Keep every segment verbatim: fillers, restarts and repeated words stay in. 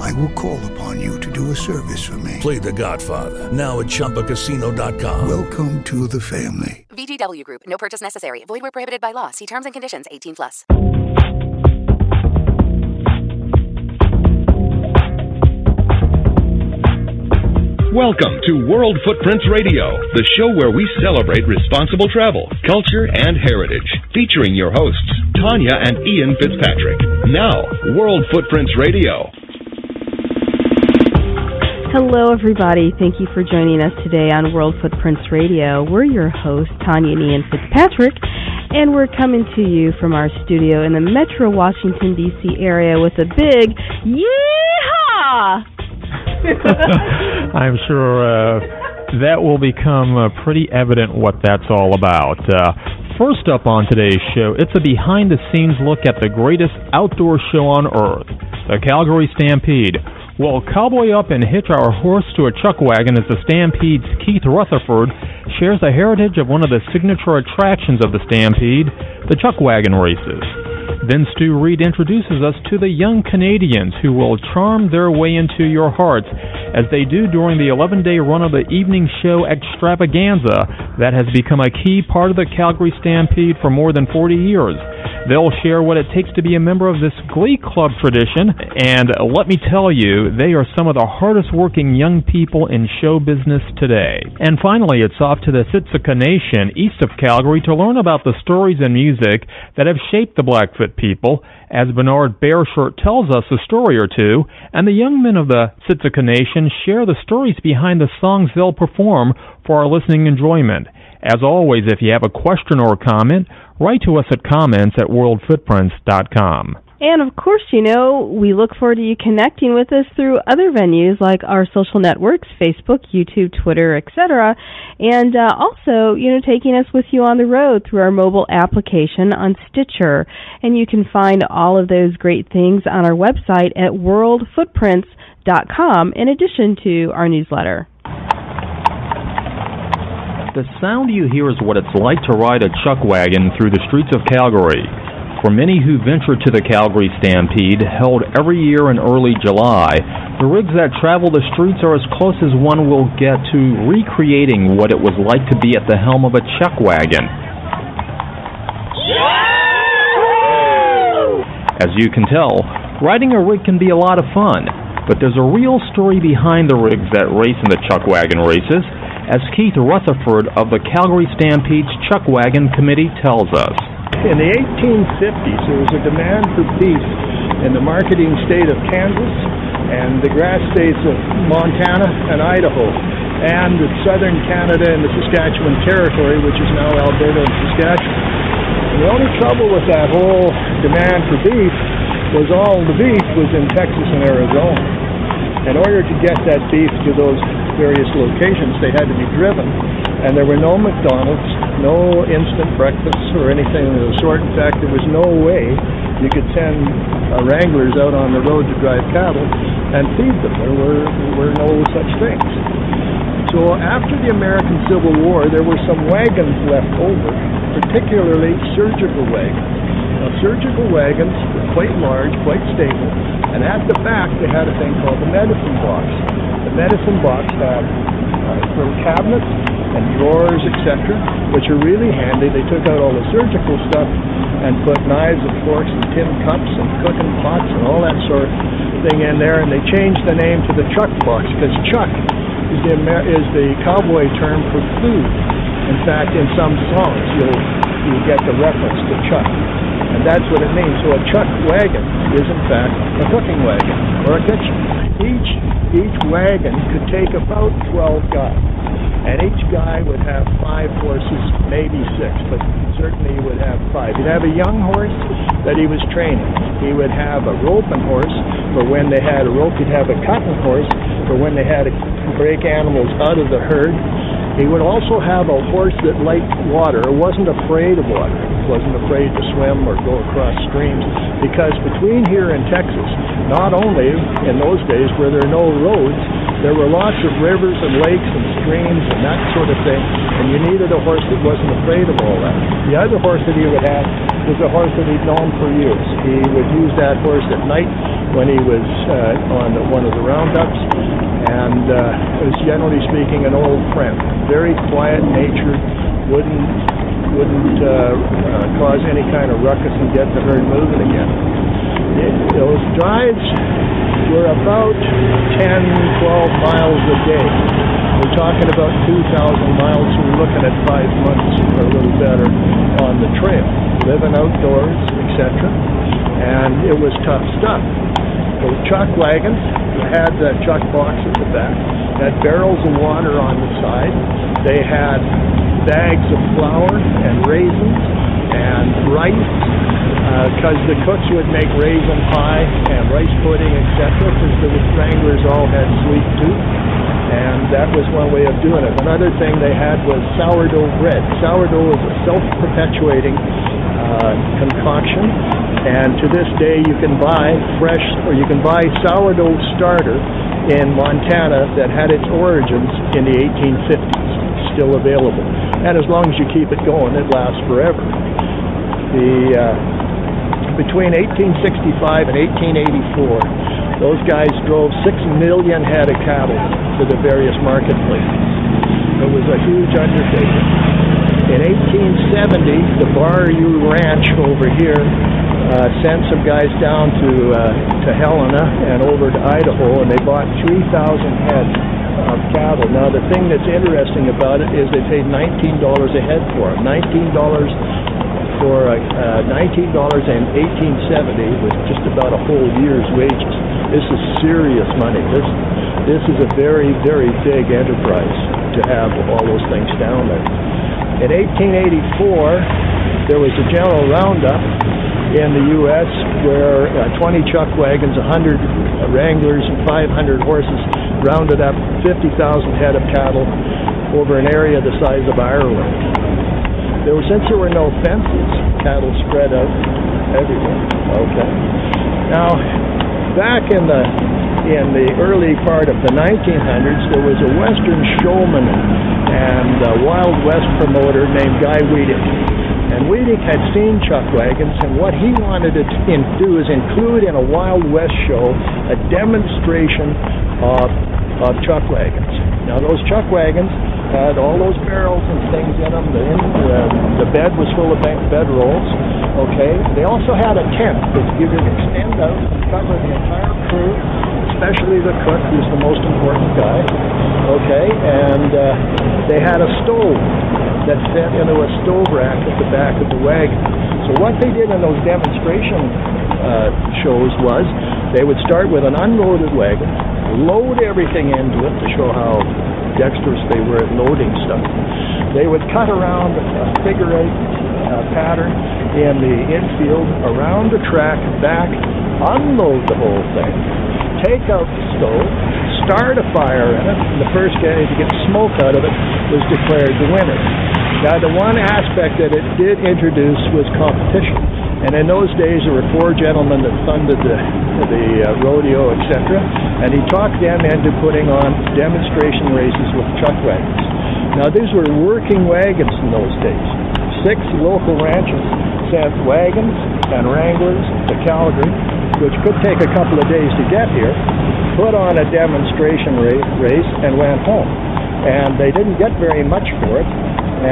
I will call upon you to do a service for me. Play The Godfather, now at Chumba Casino dot com. Welcome to the family. V G W Group. No purchase necessary. Void where prohibited by law. See terms and conditions. eighteen plus. Welcome to World Footprints Radio, the show where we celebrate responsible travel, culture, and heritage, featuring your hosts, Tanya and Ian Fitzpatrick. Now, World Footprints Radio. Hello, everybody. Thank you for joining us today on World Footprints Radio. We're your hosts, Tanya and Ian Fitzpatrick, and we're coming to you from our studio in the Metro Washington, D C area with a big yee-haw! I'm sure uh, that will become uh, pretty evident what that's all about. Uh, first up on today's show, it's a behind-the-scenes look at the greatest outdoor show on Earth, the Calgary Stampede. We'll cowboy up and hitch our horse to a chuck wagon as the Stampede's Keith Rutherford shares the heritage of one of the signature attractions of the Stampede, the chuck wagon races. Then Stu Reed introduces us to the young Canadians who will charm their way into your hearts as they do during the eleven-day run of the evening show extravaganza that has become a key part of the Calgary Stampede for more than forty years. They'll share what it takes to be a member of this Glee Club tradition, and let me tell you, they are some of the hardest-working young people in show business today. And finally, it's off to the Siksika Nation, east of Calgary, to learn about the stories and music that have shaped the Blackfoot people, as Bernard Bear Shirt tells us a story or two, and the young men of the Siksika Nation share the stories behind the songs they'll perform for our listening enjoyment. As always, if you have a question or a comment, write to us at comments at world footprints dot com. And, of course, you know, we look forward to you connecting with us through other venues like our social networks, Facebook, YouTube, Twitter, et cetera. And uh, also, you know, taking us with you on the road through our mobile application on Stitcher. And you can find all of those great things on our website at world footprints dot com in addition to our newsletter. The sound you hear is what it's like to ride a chuck wagon through the streets of Calgary. For many who ventured to the Calgary Stampede, held every year in early July, the rigs that travel the streets are as close as one will get to recreating what it was like to be at the helm of a chuck wagon. As you can tell, riding a rig can be a lot of fun, but there's a real story behind the rigs that race in the chuck wagon races, as Keith Rutherford of the Calgary Stampede's Chuck Wagon Committee tells us. In the eighteen fifties, there was a demand for beef in the marketing state of Kansas and the grass states of Montana and Idaho and southern Canada and the Saskatchewan Territory, which is now Alberta and Saskatchewan. And the only trouble with that whole demand for beef was all the beef was in Texas and Arizona. In order to get that beef to those various locations, they had to be driven, and there were no McDonald's, no instant breakfasts or anything of the sort. In fact, there was no way you could send uh, wranglers out on the road to drive cattle and feed them. There were, there were no such things. So after the American Civil War, there were some wagons left over, particularly surgical wagons. Now, surgical wagons were quite large, quite stable, and at the back they had a thing called the medicine box. The medicine box had uh, little cabinets and drawers, et cetera, which are really handy. They took out all the surgical stuff and put knives and forks and tin cups and cooking pots and all that sort of thing in there, and they changed the name to the chuck box because chuck is the, Amer- is the cowboy term for food. In fact, in some songs, you'll, you'll get the reference to chuck, and that's what it means. So a chuck wagon is, in fact, a cooking wagon or a kitchen. Each Each wagon could take about twelve guys, and each guy would have five horses, maybe six, but certainly he would have five. He'd have a young horse that he was training. He would have a roping horse for when they had a rope. He'd have a cutting horse for when they had to break animals out of the herd. He would also have a horse that liked water, wasn't afraid of water, wasn't afraid to swim or go across streams, because between here and Texas, not only in those days were there no roads, there were lots of rivers and lakes and streams and that sort of thing, and you needed a horse that wasn't afraid of all that. The other horse that he would have was a horse that he'd known for years. He would use that horse at night when he was uh, on one of the roundups. And uh, was, generally speaking, an old friend. Very quiet natured, wouldn't, wouldn't uh, uh, cause any kind of ruckus and get the herd moving again. It, those drives were about ten, twelve miles a day. We're talking about two thousand miles, so we're looking at five months or a little better on the trail, living outdoors, et cetera. And it was tough stuff. Those chuck wagons had the chuck box at the back, had barrels of water on the side, they had bags of flour and raisins and rice, because uh, the cooks would make raisin pie and rice pudding, et cetera, because the Stranglers all had sweet tooth, and that was one way of doing it. Another thing they had was sourdough bread. Sourdough is a self-perpetuating uh, concoction. And to this day, you can buy fresh, or you can buy sourdough starter in Montana that had its origins in the eighteen fifties, still available. And as long as you keep it going, it lasts forever. The uh, between eighteen sixty-five and eighteen eighty-four, those guys drove six million head of cattle to the various marketplaces. It was a huge undertaking. In eighteen seventy, the Barru Ranch over here Uh, sent some guys down to uh, to Helena and over to Idaho, and they bought three thousand heads of cattle. Now, the thing that's interesting about it is they paid nineteen dollars a head for them. nineteen dollars for uh, nineteen dollars in eighteen seventy was just about a whole year's wages. This is serious money. This this is a very, very big enterprise to have all those things down there. In eighteen eighty-four, there was a general roundup in the U S where uh, twenty chuck wagons, one hundred wranglers, and five hundred horses rounded up fifty thousand head of cattle over an area the size of Ireland. There were, since there were no fences, cattle spread out everywhere. Okay. Now, back in the in the early part of the nineteen hundreds, there was a Western showman and uh, Wild West promoter named Guy Weedick. And Weedick had seen chuck wagons, and what he wanted to do is include in a Wild West show a demonstration of, of chuck wagons. Now, those chuck wagons had all those barrels and things in them. The, the, the bed was full of bedrolls. Okay, they also had a tent that you could extend out and cover the entire crew, especially the cook, who's the most important guy. Okay, and uh, they had a stove that fit into a stove rack at the back of the wagon. So what they did in those demonstration uh, shows was they would start with an unloaded wagon, load everything into it to show how dexterous they were at loading stuff. They would cut around a figure eight uh, pattern in the infield, around the track, back, unload the whole thing, take out the stove, start a fire in it, and the first guy to get smoke out of it was declared the winner. Now, the one aspect that it did introduce was competition. And in those days, there were four gentlemen that funded the, the uh, rodeo, et cetera. And he talked them into putting on demonstration races with chuck wagons. Now, these were working wagons in those days. Six local ranches sent wagons and wranglers to Calgary, which could take a couple of days to get here, put on a demonstration race and went home. And they didn't get very much for it,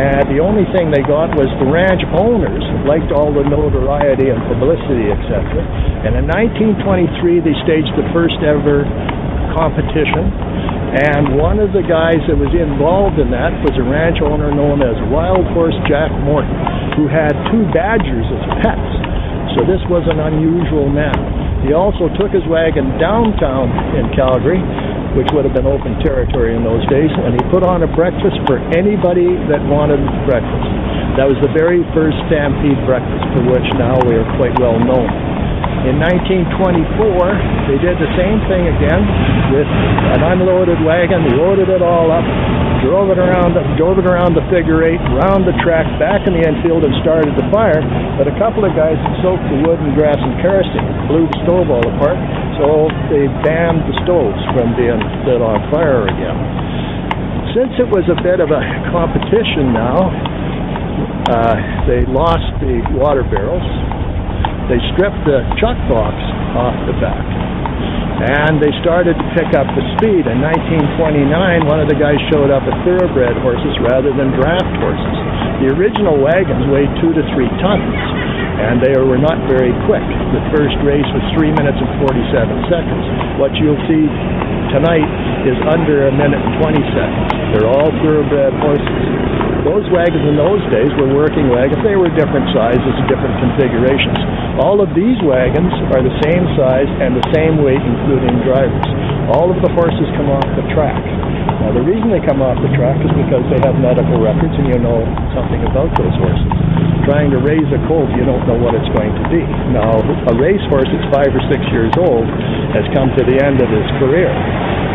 and the only thing they got was the ranch owners liked all the notoriety and publicity, et cetera. And in nineteen twenty-three, they staged the first ever competition, and one of the guys that was involved in that was a ranch owner known as Wild Horse Jack Morton, who had two badgers as pets. So this was an unusual man. He also took his wagon downtown in Calgary, which would have been open territory in those days, and he put on a breakfast for anybody that wanted breakfast. That was the very first Stampede breakfast, for which now we are quite well known. In nineteen twenty-four, they did the same thing again with an unloaded wagon. They loaded it all up, drove it around, drove it around the figure eight, round the track, back in the infield, and started the fire. But a couple of guys soaked the wood and grass and kerosene, blew the stove all apart, so they banned the stoves from being set on fire again. Since it was a bit of a competition now, uh, they lost the water barrels. They stripped the chuck box off the back, and they started to pick up the speed. In nineteen twenty-nine, one of the guys showed up at thoroughbred horses rather than draft horses. The original wagons weighed two to three tons, and they were not very quick. The first race was three minutes and forty-seven seconds. What you'll see tonight is under a minute and twenty seconds. They're all thoroughbred horses. Those wagons in those days were working wagons. They were different sizes and different configurations. All of these wagons are the same size and the same weight, including drivers. All of the horses come off the track. Now, the reason they come off the track is because they have medical records, and you know something about those horses. Trying to raise a colt, you don't know what it's going to be. Now, a racehorse that's five or six years old has come to the end of his career.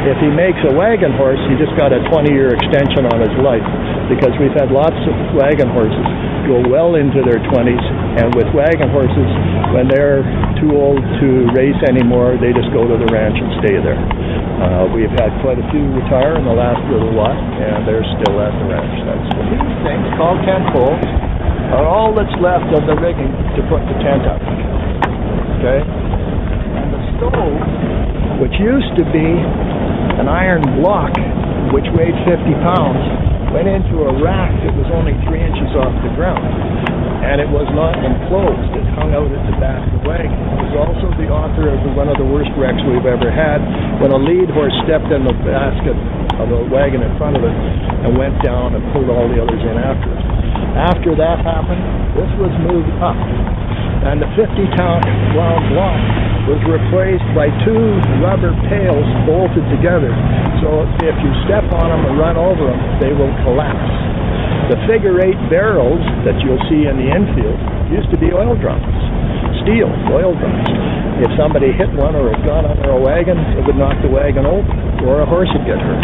If he makes a wagon horse, he just got a twenty-year extension on his life, because we've had lots of wagon horses go well into their twenties, and with wagon horses, when they're too old to race anymore, they just go to the ranch and stay there. Uh, we've had quite a few retire in the last little while, and they're still at the ranch. That's the few things called tent poles are all that's left of the rigging to put the tent up. Okay? And the stove, which used to be an iron block which weighed fifty pounds, went into a rack that was only three inches off the ground, and it was not enclosed. It hung out at the back of the wagon. It was also the author of one of the worst wrecks we've ever had, when a lead horse stepped in the basket of a wagon in front of it and went down and pulled all the others in after it. After that happened, this was moved up, and the fifty-pound block was replaced by two rubber pails bolted together, so if you step on them or run over them, they will collapse. The figure eight barrels that you'll see in the infield used to be oil drums, steel oil drums. If somebody hit one or a gun under a wagon, it would knock the wagon open, or a horse would get hurt.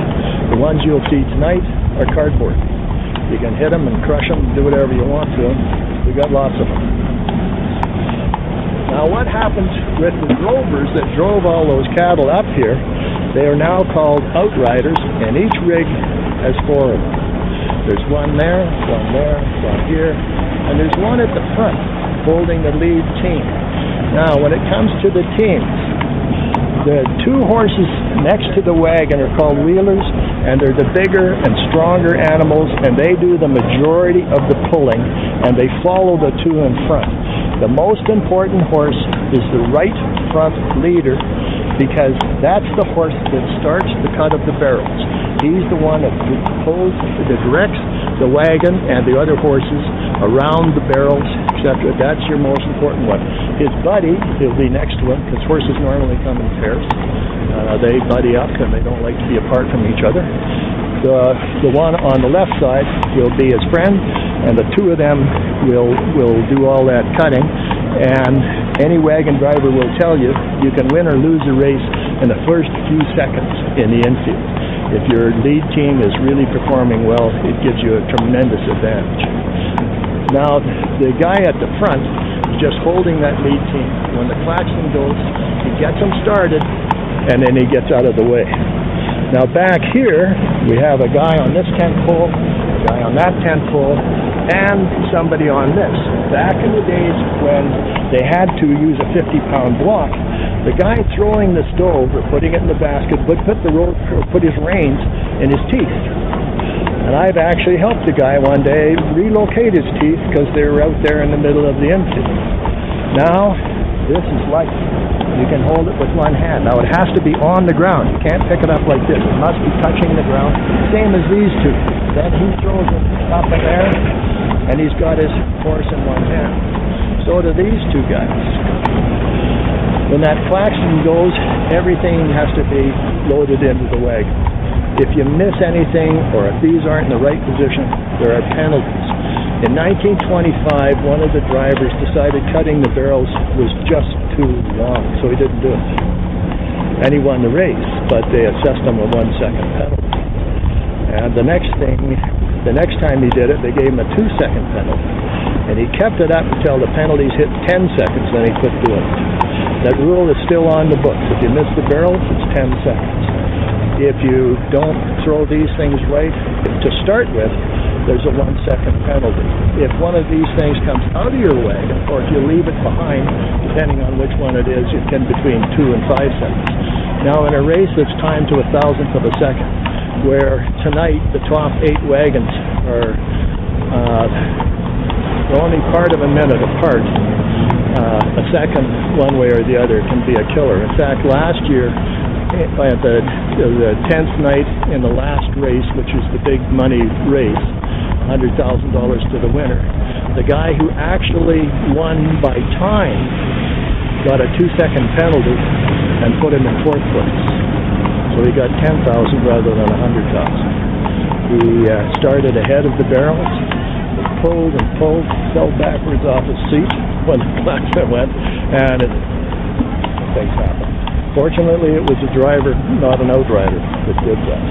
The ones you'll see tonight are cardboard. You can hit them and crush them, do whatever you want to them. We've got lots of them. Now, what happened with the drovers that drove all those cattle up here, they are now called outriders, and each rig has four of them. There's one there, one there, one here, and there's one at the front holding the lead team. Now, when it comes to the teams, the two horses next to the wagon are called wheelers, and they're the bigger and stronger animals, and they do the majority of the pulling, and they follow the two in front. The most important horse is the right front leader, because that's the horse that starts the cut of the barrels. He's the one that pulls, that directs the wagon and the other horses around the barrels, et cetera. That's your most important one. His buddy, he'll be next to him, because horses normally come in pairs. Uh, they buddy up, and they don't like to be apart from each other. The, the one on the left side will be his friend, and the two of them will will do all that cutting. And any wagon driver will tell you, you can win or lose a race in the first few seconds in the infield. If your lead team is really performing well, it gives you a tremendous advantage. Now, the guy at the front is just holding that lead team. When the klaxon goes, he gets them started, and then he gets out of the way. Now back here, we have a guy on this tent pole, a guy on that tent pole, and somebody on this. Back in the days when they had to use a fifty-pound block, the guy throwing the stove or putting it in the basket would put the rope, or put his reins in his teeth. And I've actually helped a guy one day relocate his teeth, because they were out there in the middle of the infield. Now, this is life. You can hold it with one hand. Now, it has to be on the ground. You can't pick it up like this. It must be touching the ground, same as these two. Then he throws it up in there, and he's got his horse in one hand. So do these two guys. When that klaxon goes, everything has to be loaded into the wagon. If you miss anything, or if these aren't in the right position, there are penalties. In nineteen twenty-five, one of the drivers decided cutting the barrels was just too long, so he didn't do it. And he won the race, but they assessed him a one-second penalty. And the next thing, the next time he did it, they gave him a two-second penalty. And he kept it up until the penalties hit ten seconds, then he quit doing it. That rule is still on the books. If you miss the barrels, it's ten seconds. If you don't throw these things right, to start with, there's a one-second penalty. If one of these things comes out of your way, or if you leave it behind, depending on which one it is, it can between two and five seconds. Now, in a race that's timed to a thousandth of a second, where tonight the top eight wagons are uh, only part of a minute apart, uh, a second one way or the other can be a killer. In fact, last year, at the, the tenth night in the last race, which is the big money race, one hundred thousand dollars to the winner, the guy who actually won by time got a two-second penalty and put him in fourth place. So he got ten thousand rather than one hundred thousand. He uh, started ahead of the barrels, pulled and pulled, fell backwards off his seat when the blacksmith went, and it, things happened. Fortunately, it was a driver, not an outrider, that did that.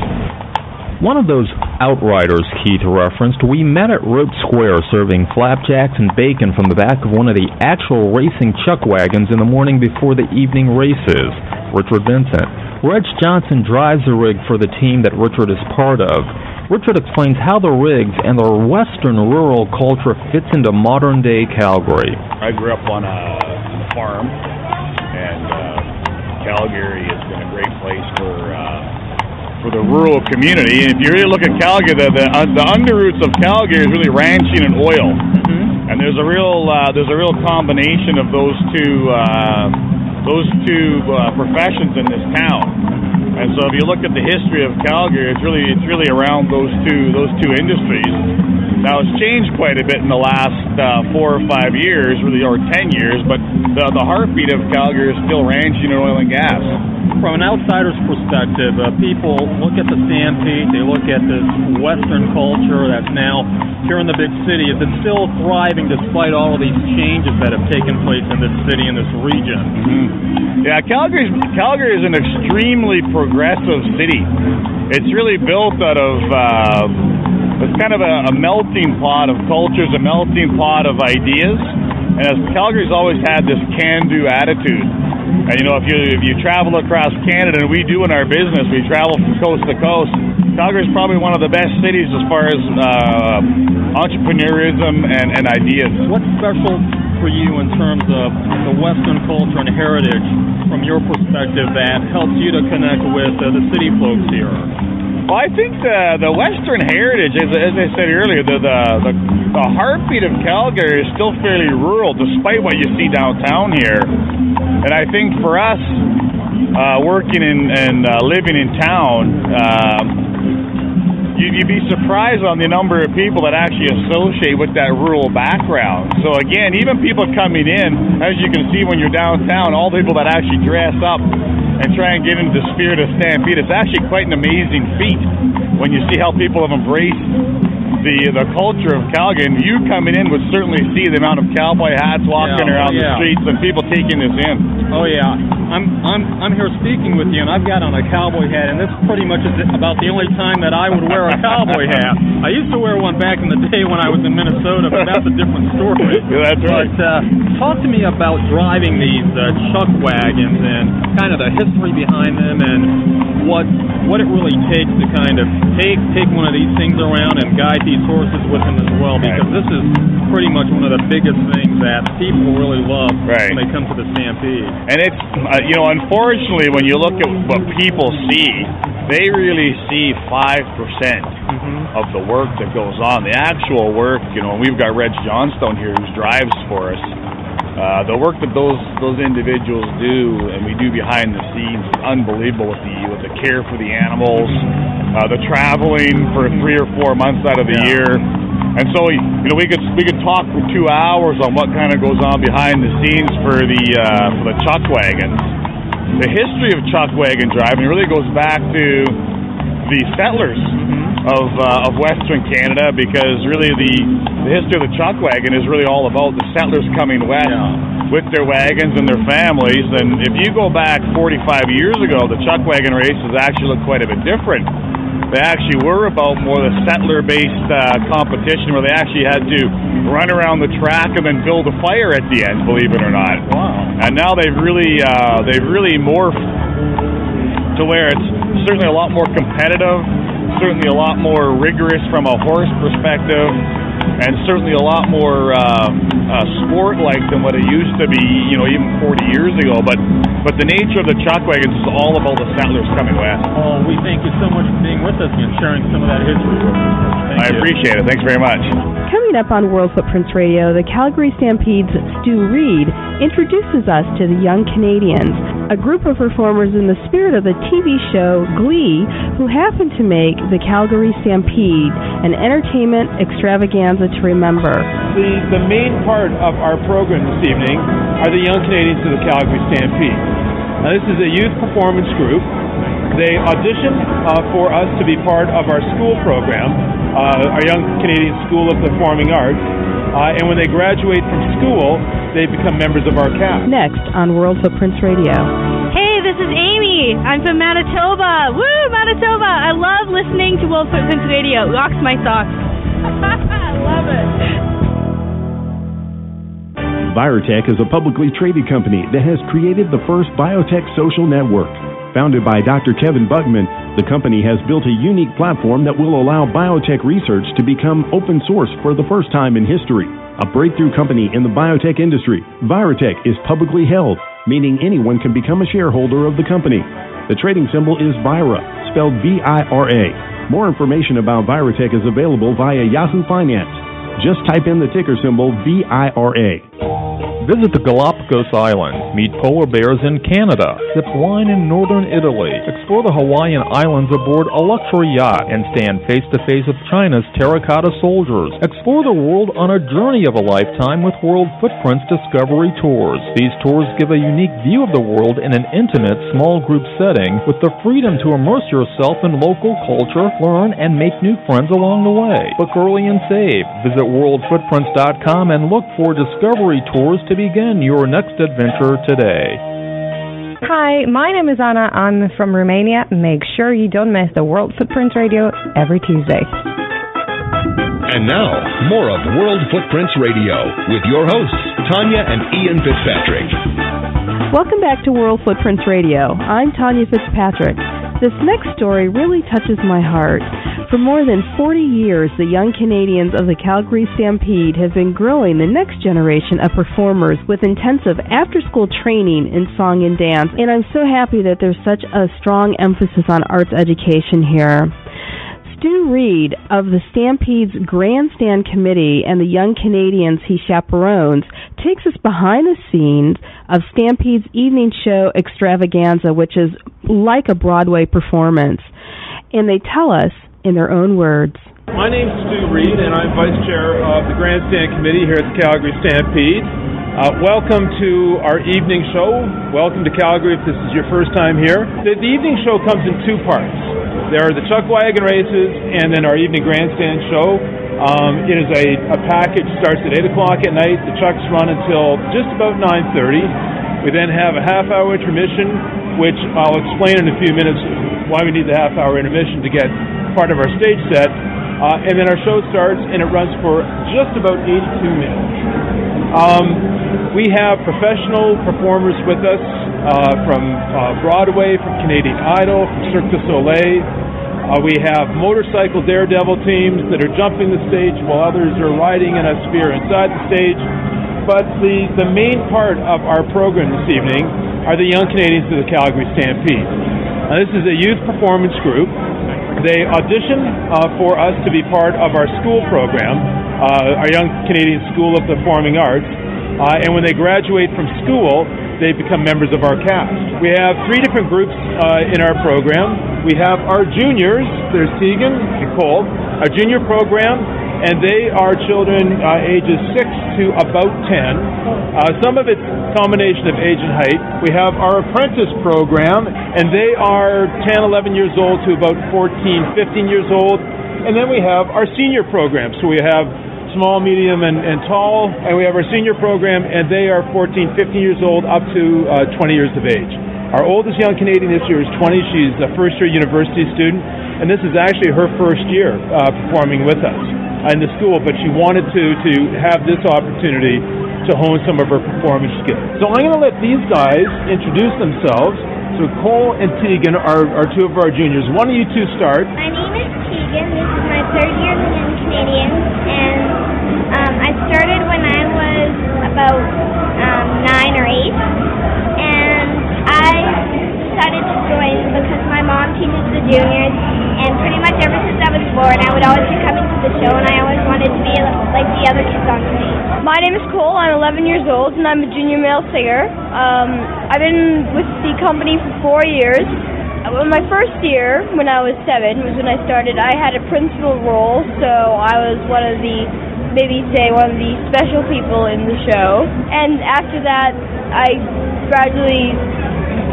One of those outriders Keith referenced, we met at Rope Square serving flapjacks and bacon from the back of one of the actual racing chuck wagons in the morning before the evening races, Richard Vincent. Reg Johnson drives a rig for the team that Richard is part of. Richard explains how the rigs and their western rural culture fits into modern-day Calgary. I grew up on a farm, and Uh, Calgary has been a great place for uh, for the rural community. And if you really look at Calgary, the the, uh, the underroots of Calgary is really ranching and oil. Mm-hmm. And there's a real uh, there's a real combination of those two uh, those two uh, professions in this town. And so if you look at the history of Calgary, it's really it's really around those two those two industries. Now it's changed quite a bit in the last uh, four or five years, really, or ten years. But the, the heartbeat of Calgary is still ranching and oil and gas. From an outsider's perspective, uh, people look at the Stampede. They look at this Western culture that's now here in the big city. It's still thriving despite all of these changes that have taken place in this city and this region. Mm-hmm. Yeah, Calgary's Calgary is an extremely progressive city. It's really built out of. Uh, It's kind of a, a melting pot of cultures, a melting pot of ideas. And as Calgary's always had this can-do attitude. And, you know, if you if you travel across Canada, and we do in our business, we travel from coast to coast, Calgary's probably one of the best cities as far as uh, entrepreneurism and, and ideas. What's special for you in terms of the Western culture and heritage from your perspective that helps you to connect with uh, the city folks here? Well, I think the, the Western heritage, as, as I said earlier, the, the the the heartbeat of Calgary is still fairly rural, despite what you see downtown here. And I think for us, uh, working in, and uh, living in town, uh, you, you'd be surprised on the number of people that actually associate with that rural background. So again, even people coming in, as you can see when you're downtown, all the people that actually dress up and try and get into the spirit of Stampede. It's actually quite an amazing feat when you see how people have embraced the the culture of Calgary. And you coming in would certainly see the amount of cowboy hats walking yeah, around yeah. the streets and people taking this in. Oh yeah, I'm I'm I'm here speaking with you, and I've got on a cowboy hat, and this pretty much is about the only time that I would wear a cowboy hat. I used to wear one back in the day when I was in Minnesota, but that's a different story. Yeah, that's right. But uh, talk to me about driving these uh, chuck wagons and kind of the history behind them and what what it really takes to kind of take take one of these things around and guide these horses with them as well, because right. This is pretty much one of the biggest things that people really love right. when they come to the Stampede. And it's uh, you know, unfortunately, when you look at what people see, they really see five percent mm-hmm. of the work that goes on. The actual work, you know, we've got Reg Johnstone here who drives for us. Uh, the work that those those individuals do, and we do behind the scenes, is unbelievable. With the with the care for the animals, uh, the traveling for three or four months out of the yeah. year, and so you know we could we could talk for two hours on what kind of goes on behind the scenes for the uh, for the chuck wagons. The history of chuck wagon driving really goes back to the settlers of uh, of Western Canada, because really the, the history of the chuck wagon is really all about the settlers coming west yeah. with their wagons and their families. And if you go back forty-five years ago, the chuck wagon races actually look quite a bit different. They actually were about more the settler-based uh, competition where they actually had to run around the track and then build a fire at the end, believe it or not. Wow. And now they've really, uh, they've really morphed to where it's certainly a lot more competitive, certainly a lot more rigorous from a horse perspective, and certainly a lot more uh, uh, sport-like than what it used to be, you know, even forty years ago. But but the nature of the chuck wagons is all about the settlers coming west. Oh, we thank you so much for being with us and sharing some of that history with us. Thank I you. appreciate it. Thanks very much. Coming up on World Footprints Radio, the Calgary Stampede's Stu Reed introduces us to the Young Canadians, a group of performers in the spirit of the T V show Glee, who happened to make the Calgary Stampede an entertainment extravaganza to remember. The, the main part of our program this evening are the Young Canadians of the Calgary Stampede. Now, this is a youth performance group. They auditioned uh, for us to be part of our school program, uh, our Young Canadian School of Performing Arts, uh, and when they graduate from school, they become members of our cast. Next on World Footprints Radio. Hey, this is Amy. I'm from Manitoba. Woo, Manitoba! I love listening to World Footprints Radio. It rocks my socks. I love it. ViraTech is a publicly traded company that has created the first biotech social network. Founded by Doctor Kevin Bugman, the company has built a unique platform that will allow biotech research to become open source for the first time in history. A breakthrough company in the biotech industry, ViraTech is publicly held, meaning anyone can become a shareholder of the company. The trading symbol is VIRA, spelled V I R A. More information about ViraTech is available via Yahoo Finance. Just type in the ticker symbol V I R A. Visit the Galapagos Islands, meet polar bears in Canada, zip line in northern Italy, explore the Hawaiian Islands aboard a luxury yacht, and stand face-to-face with China's terracotta soldiers. Explore the world on a journey of a lifetime with World Footprints Discovery Tours. These tours give a unique view of the world in an intimate, small group setting with the freedom to immerse yourself in local culture, learn, and make new friends along the way. Book early and save. Visit world footprints dot com and look for Discovery Tours to begin your next adventure today. Hi, my name is Anna. I'm from Romania. Make sure you don't miss the World Footprints Radio every Tuesday. And now, more of World Footprints Radio with your hosts, Tanya and Ian Fitzpatrick. Welcome back to World Footprints Radio. I'm Tanya Fitzpatrick. This next story really touches my heart. For more than forty years, the Young Canadians of the Calgary Stampede have been growing the next generation of performers with intensive after-school training in song and dance, and I'm so happy that there's such a strong emphasis on arts education here. Stu Reed of the Stampede's Grandstand Committee and the Young Canadians he chaperones takes us behind the scenes of Stampede's evening show extravaganza, which is like a Broadway performance, and they tell us in their own words. My name's Stu Reed, and I'm Vice Chair of the Grandstand Committee here at the Calgary Stampede. Uh, welcome to our evening show. Welcome to Calgary if this is your first time here. The, the evening show comes in two parts. There are the chuck wagon races and then our evening grandstand show. Um, it is a, a package that starts at eight o'clock at night. The chucks run until just about nine thirty. We then have a half-hour intermission, which I'll explain in a few minutes why we need the half-hour intermission to get part of our stage set, uh, and then our show starts, and it runs for just about eighty-two minutes. Um, we have professional performers with us uh, from uh, Broadway, from Canadian Idol, from Cirque du Soleil. Uh, we have motorcycle daredevil teams that are jumping the stage while others are riding in a sphere inside the stage. But the, the main part of our program this evening are the Young Canadians of the Calgary Stampede. Now, this is a youth performance group. They auditioned uh, for us to be part of our school program, uh, our Young Canadian School of Performing Arts, uh, and when they graduate from school, they become members of our cast. We have three different groups uh, in our program. We have our juniors, there's Tegan and Cole, our junior program, and they are children uh, ages six to about ten. Uh, some of it's a combination of age and height. We have our apprentice program, and they are ten, eleven years old to about fourteen, fifteen years old. And then we have our senior program. So we have small, medium, and, and tall, and we have our senior program, and they are fourteen, fifteen years old up to uh, twenty years of age. Our oldest Young Canadian this year is twenty. She's a first-year university student. and this is actually her first year uh, performing with us in the school, but she wanted to, to have this opportunity to hone some of her performance skills. So I'm going to let these guys introduce themselves. So Cole and Tegan are, are two of our juniors. Why don't you two start? My name is Tegan. This is my third year in Canadian, and um, I started when I was about um, nine or eight, and I decided to join because my mom teaches the juniors, and pretty much ever since I was born, I would always be coming to the show, and I always wanted to be like the other kids on stage. My name is Cole. I'm eleven years old, and I'm a junior male singer. Um, I've been with the company for four years. My first year, when I was seven, was when I started. I had a principal role, so I was one of the, maybe say, one of the special people in the show. And after that, I gradually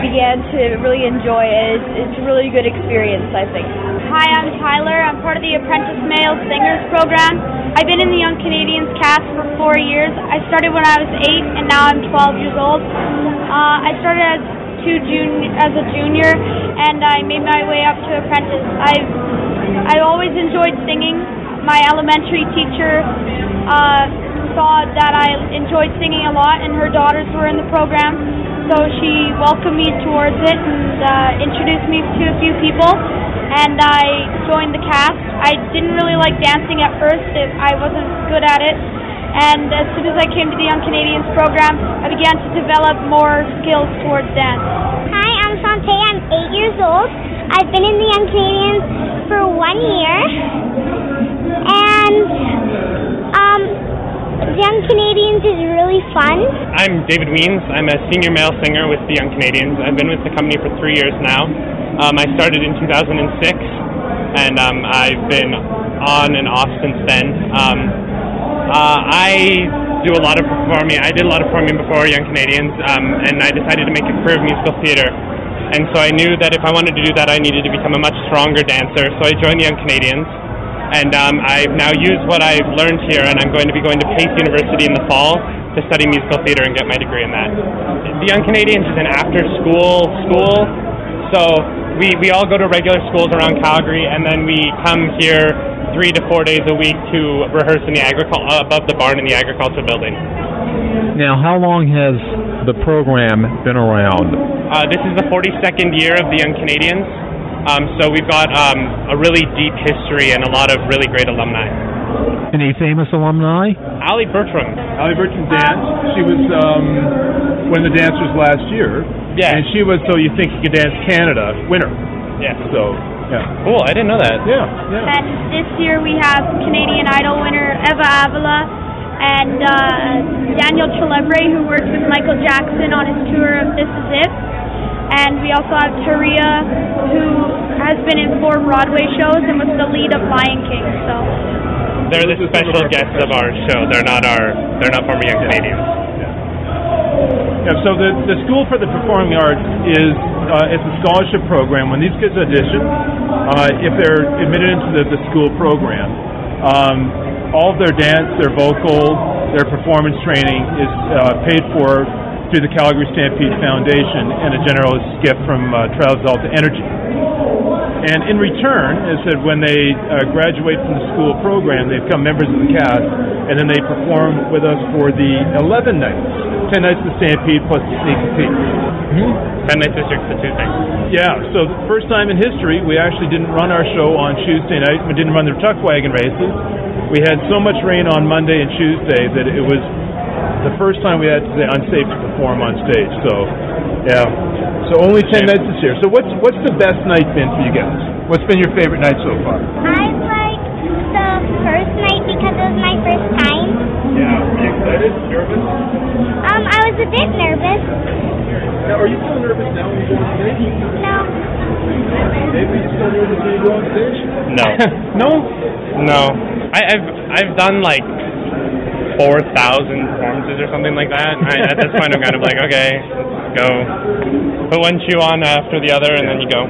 began to really enjoy it. It's, it's a really good experience, I think. Hi, I'm Tyler. I'm part of the Apprentice Male Singers program. I've been in the Young Canadians cast for four years. I started when I was eight, and now I'm twelve years old. Uh, I started as, two jun- as a junior, and I made my way up to Apprentice. I've, I've always enjoyed singing. My elementary teacher uh, saw that I enjoyed singing a lot, and her daughters were in the program. So she welcomed me towards it and uh, introduced me to a few people, and I joined the cast. I didn't really like dancing at first. It, I wasn't good at it. And as soon as I came to the Young Canadians program, I began to develop more skills towards dance. Hi, I'm Sante. I'm eight years old. I've been in the Young Canadians for one year. And um, Young Canadians is really fun. I'm David Weems. I'm a senior male singer with the Young Canadians. I've been with the company for three years now. Um, I started in two thousand six, and um, I've been on and off since then. Um, uh, I do a lot of performing. I did a lot of performing before Young Canadians, um, and I decided to make a career of musical theater. And so I knew that if I wanted to do that, I needed to become a much stronger dancer, so I joined the Young Canadians. And um, I've now used what I've learned here, and I'm going to be going to Pace University in the fall to study musical theater and get my degree in that. The Young Canadians is an after-school school, so we, we all go to regular schools around Calgary, and then we come here three to four days a week to rehearse in the agricul- above the barn in the agriculture building. Now, how long has the program been around? Uh, this is the forty-second year of the Young Canadians. Um, so we've got um, a really deep history and a lot of really great alumni. Any famous alumni? Allie Bertram. Allie Bertram danced. She was um, one of the dancers last year. Yeah. And she was So You Think You Could Dance Canada winner. Yeah. So, yeah. Cool, I didn't know that. Yeah, yeah. And this year we have Canadian Idol winner Eva Avila and uh, Daniel Celebre, who worked with Michael Jackson on his tour of This Is It. And we also have Taria, who has been in four Broadway shows and was the lead of Lion King. So they're the special guests of our show. They're not our. They're not former Young Canadians. Yeah. yeah. So the the School for the Performing Arts is uh, it's a scholarship program. When these kids audition, uh, if they're admitted into the, the school program, um, all of their dance, their vocal, their performance training is uh, paid for through the Calgary Stampede Foundation and a generous gift from uh, TransAlta Energy. And in return, is that when they uh, graduate from the school program, they become members of the cast, and then they perform with us for the eleven nights, ten nights of the Stampede plus the Sneak and Peek. Mm-hmm. ten nights district for two things. Yeah, so the first time in history, we actually didn't run our show on Tuesday night. We didn't run the Tuck Wagon races. We had so much rain on Monday and Tuesday that it was the first time we had to say unsafe to perform on stage, so yeah. So only ten nights this year. So what's what's the best night been for you guys? What's been your favorite night so far? I like the first night because it was my first time. Yeah. Were you excited? Nervous? Um, I was a bit nervous. Now, are you still nervous now when you go on stage? No. Maybe you're still nervous when you go on stage? No. no? No. I, I've I've done like four thousand performances or something like that. I, at this point, I'm kind of like, okay, let's go. Put one shoe on after the other, and then you go.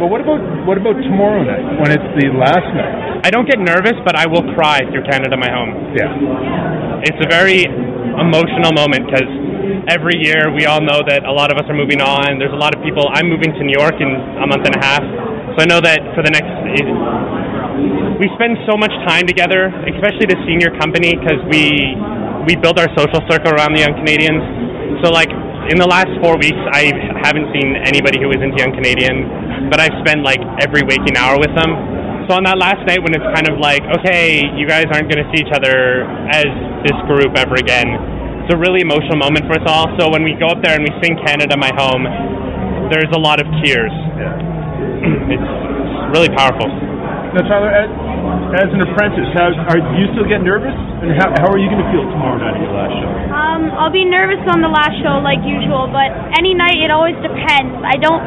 Well, what about what about tomorrow night when it's the last night? I don't get nervous, but I will cry through Canada My Home. Yeah, it's a very emotional moment because every year we all know that a lot of us are moving on. There's a lot of people. I'm moving to New York in a month and a half. So I know that for the next, it, we spend so much time together, especially the senior company, because we we build our social circle around the young Canadians. So like in the last four weeks, I haven't seen anybody who isn't Young Canadian, but I've spent like every waking hour with them. So on that last night when it's kind of like, okay, you guys aren't going to see each other as this group ever again, it's a really emotional moment for us all. So when we go up there and we sing Canada My Home, there's a lot of tears. Yeah. It's really powerful. Now, Tyler, as, as an apprentice, how, are you still getting nervous? And how, how are you going to feel tomorrow night at your last show? Um, I'll be nervous on the last show like usual, but any night it always depends. I don't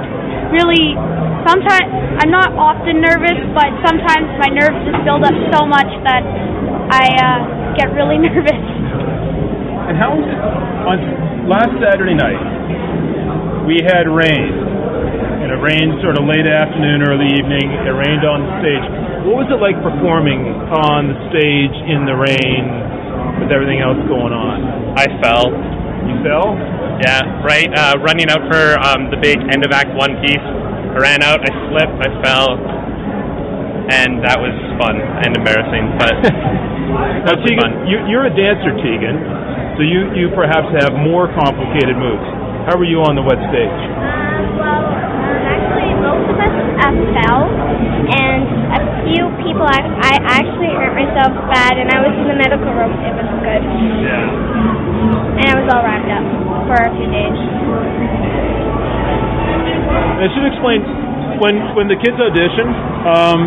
really... Sometimes, I'm not often nervous, but sometimes my nerves just build up so much that I uh, get really nervous. And how was it on last Saturday night? We had rain, and it rained sort of late afternoon, early evening. It rained on the stage. What was it like performing on the stage in the rain with everything else going on? I fell. You fell? Yeah, right. Uh, running out for um, the big end of Act One piece. I ran out, I slipped, I fell, and that was fun and embarrassing, but that was Tegan, fun. You, you're a dancer, Tegan, so you, you perhaps have more complicated moves. How were you on the wet stage? Uh, well, um, actually, most of us uh, fell, and a few people, I, I actually hurt myself bad, and I was in the medical room. It was good. Yeah. And I was all wrapped up for a few days. I should explain, when when the kids audition, um,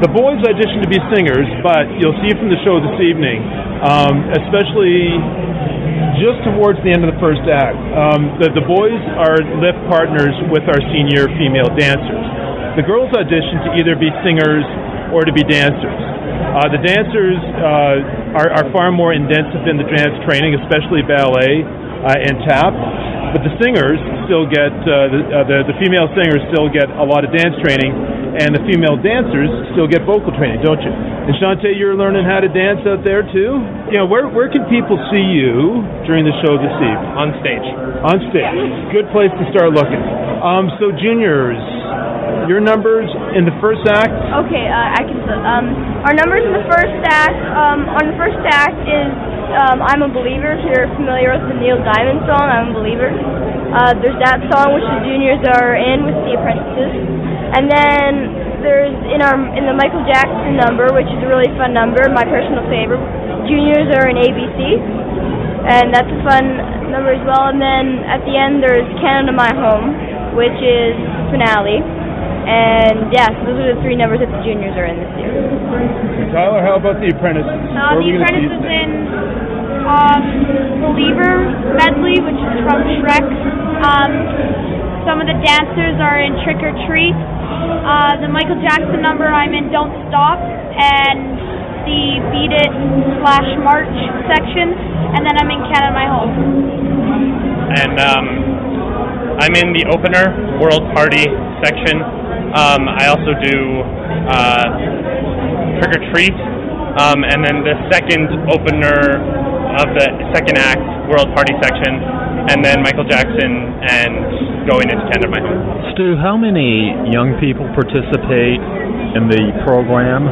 the boys audition to be singers, but you'll see from the show this evening, um, especially just towards the end of the first act, um, that the boys are lift partners with our senior female dancers. The girls audition to either be singers or to be dancers. Uh, the dancers uh, are, are far more intensive in the dance training, especially ballet uh, and tap. But the singers still get, uh, the, uh, the the female singers still get a lot of dance training, and the female dancers still get vocal training, don't you? And Shantae, you're learning how to dance out there too? You know, where where can people see you during the show this evening? On stage. On stage. Good place to start looking. Um, so juniors, your numbers in the first act? Okay, uh, I can, um, our numbers in the first act, um, on the first act is... Um, I'm a Believer. If you're familiar with the Neil Diamond song, I'm a Believer. Uh, there's that song which the juniors are in with the apprentices, and then there's in our in the Michael Jackson number, which is a really fun number, my personal favorite. Juniors are in A B C, and that's a fun number as well. And then at the end there's Canada My Home, which is finale. And yeah, so those are the three numbers that the juniors are in this year. Tyler, how about the apprentices? Uh, the apprentices is in um, Believer Medley, which is from Shrek. Um, some of the dancers are in Trick or Treat. Uh, the Michael Jackson number I'm in Don't Stop, and the Beat It slash March section, and then I'm in Canada My Home. And um, I'm in the opener World Party section. Um, I also do uh, Trick or Treat, um, and then the second opener of the second act, World Party section, and then Michael Jackson and going into Canada My Home. Stu, how many young people participate in the program?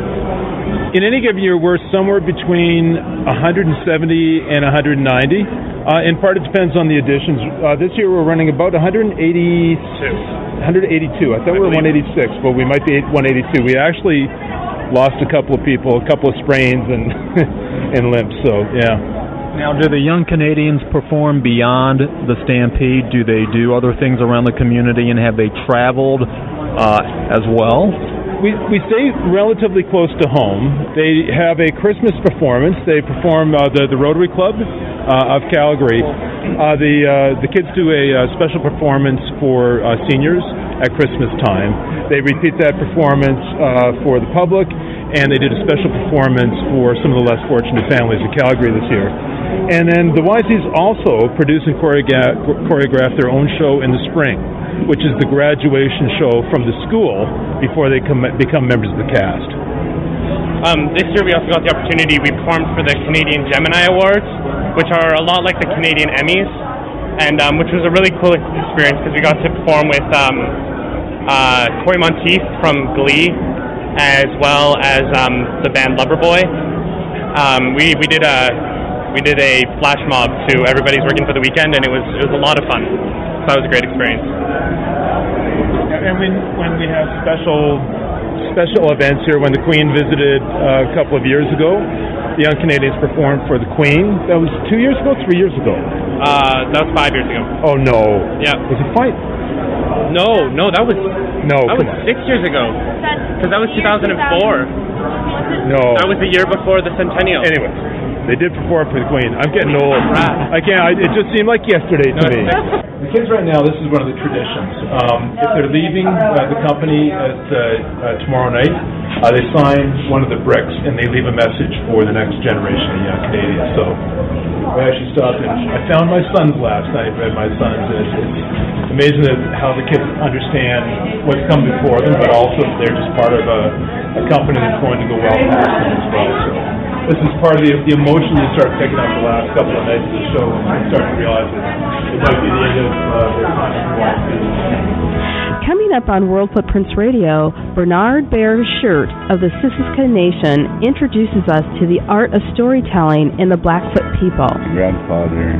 In any given year, we're somewhere between one hundred seventy and one hundred ninety. Uh, in part, it depends on the additions. Uh, this year, we're running about one hundred eighty-six. one hundred eighty-two. I thought I we were one eighty-six, but we might be one eighty-two. We actually lost a couple of people, a couple of sprains and and limps, so yeah. Now, do the young Canadians perform beyond the Stampede? Do they do other things around the community, and have they traveled uh, as well? We we stay relatively close to home. They have a Christmas performance. They perform uh, the, the Rotary Club uh, of Calgary. Uh, the uh, the kids do a uh, special performance for uh, seniors at Christmas time. They repeat that performance uh, for the public, and they did a special performance for some of the less fortunate families in Calgary this year. And then the Y Zs also produce and choreograph, choreograph their own show in the spring, which is the graduation show from the school before they come, become members of the cast. Um, this year we also got the opportunity, we performed for the Canadian Gemini Awards, which are a lot like the Canadian Emmys, and um, which was a really cool experience because we got to perform with um, uh, Corey Monteith from Glee, as well as um, the band Loverboy. Um, we we did a we did a flash mob to Everybody's Working for the Weekend, and it was it was a lot of fun. So that was a great experience. And when when we have special special events here, when the Queen visited uh, a couple of years ago, the Young Canadians performed for the Queen. That was two years ago, three years ago. Uh, that was five years ago. Oh no. Yeah. Was it five? No, no, that was no. That was six years ago. Because that was two thousand four. No. That was the year before the centennial. Anyway, they did perform for the Queen. I'm getting old. I can't. I, it just seemed like yesterday to no, me. The kids right now. This is one of the traditions. Um, if they're leaving uh, the company at, uh, uh, tomorrow night, uh, they sign one of the bricks and they leave a message for the next generation of Young Canadians. So. I actually stopped and I found my sons last night, read my sons, and it's, it's amazing how the kids understand what's come before them, but also they're just part of a, a company that's going to go well past them as well. So this is part of the, the emotion you start picking up the last couple of nights of the show, and you start to realize it, it might be the end of their time to walk through. Coming up on World Footprints Radio, Bernard Bear Shirt of the Siksika Nation introduces us to the art of storytelling in the Blackfoot people. My grandfather,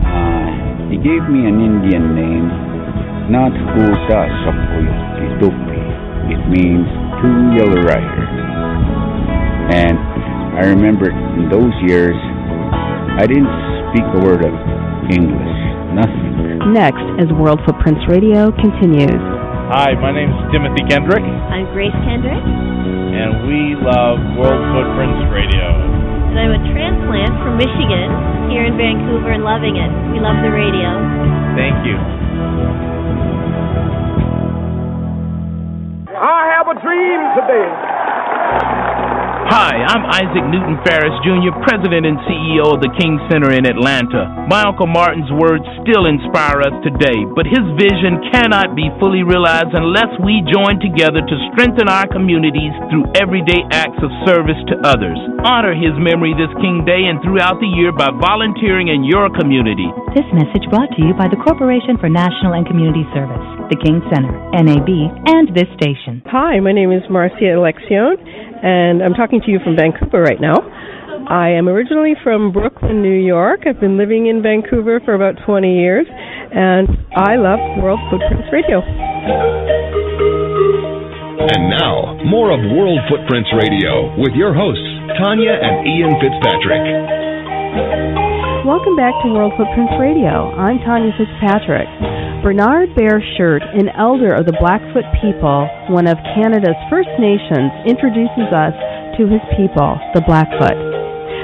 uh, he gave me an Indian name, Natkuta Sokoyokitopi. It means two yellow riders. And I remember in those years, I didn't speak a word of English, nothing. Next, as World Footprints Radio continues. Hi, my name is Timothy Kendrick. I'm Grace Kendrick. And we love World Footprints Radio. And I'm a transplant from Michigan, here in Vancouver, and loving it. We love the radio. Thank you. I have a dream today. Hi, I'm Isaac Newton Ferris, Junior, President and C E O of the King Center in Atlanta. My Uncle Martin's words still inspire us today, but his vision cannot be fully realized unless we join together to strengthen our communities through everyday acts of service to others. Honor his memory this King Day and throughout the year by volunteering in your community. This message brought to you by the Corporation for National and Community Service, the King Center, N A B, and this station. Hi, my name is Marcia Alexione. And I'm talking to you from Vancouver right now. I am originally from Brooklyn, New York. I've been living in Vancouver for about twenty years, and I love World Footprints Radio. And now, more of World Footprints Radio with your hosts, Tanya and Ian Fitzpatrick. Welcome back to World Footprints Radio. I'm Tanya Fitzpatrick. Bernard Bear Shirt, an elder of the Blackfoot people, one of Canada's First Nations, introduces us to his people, the Blackfoot.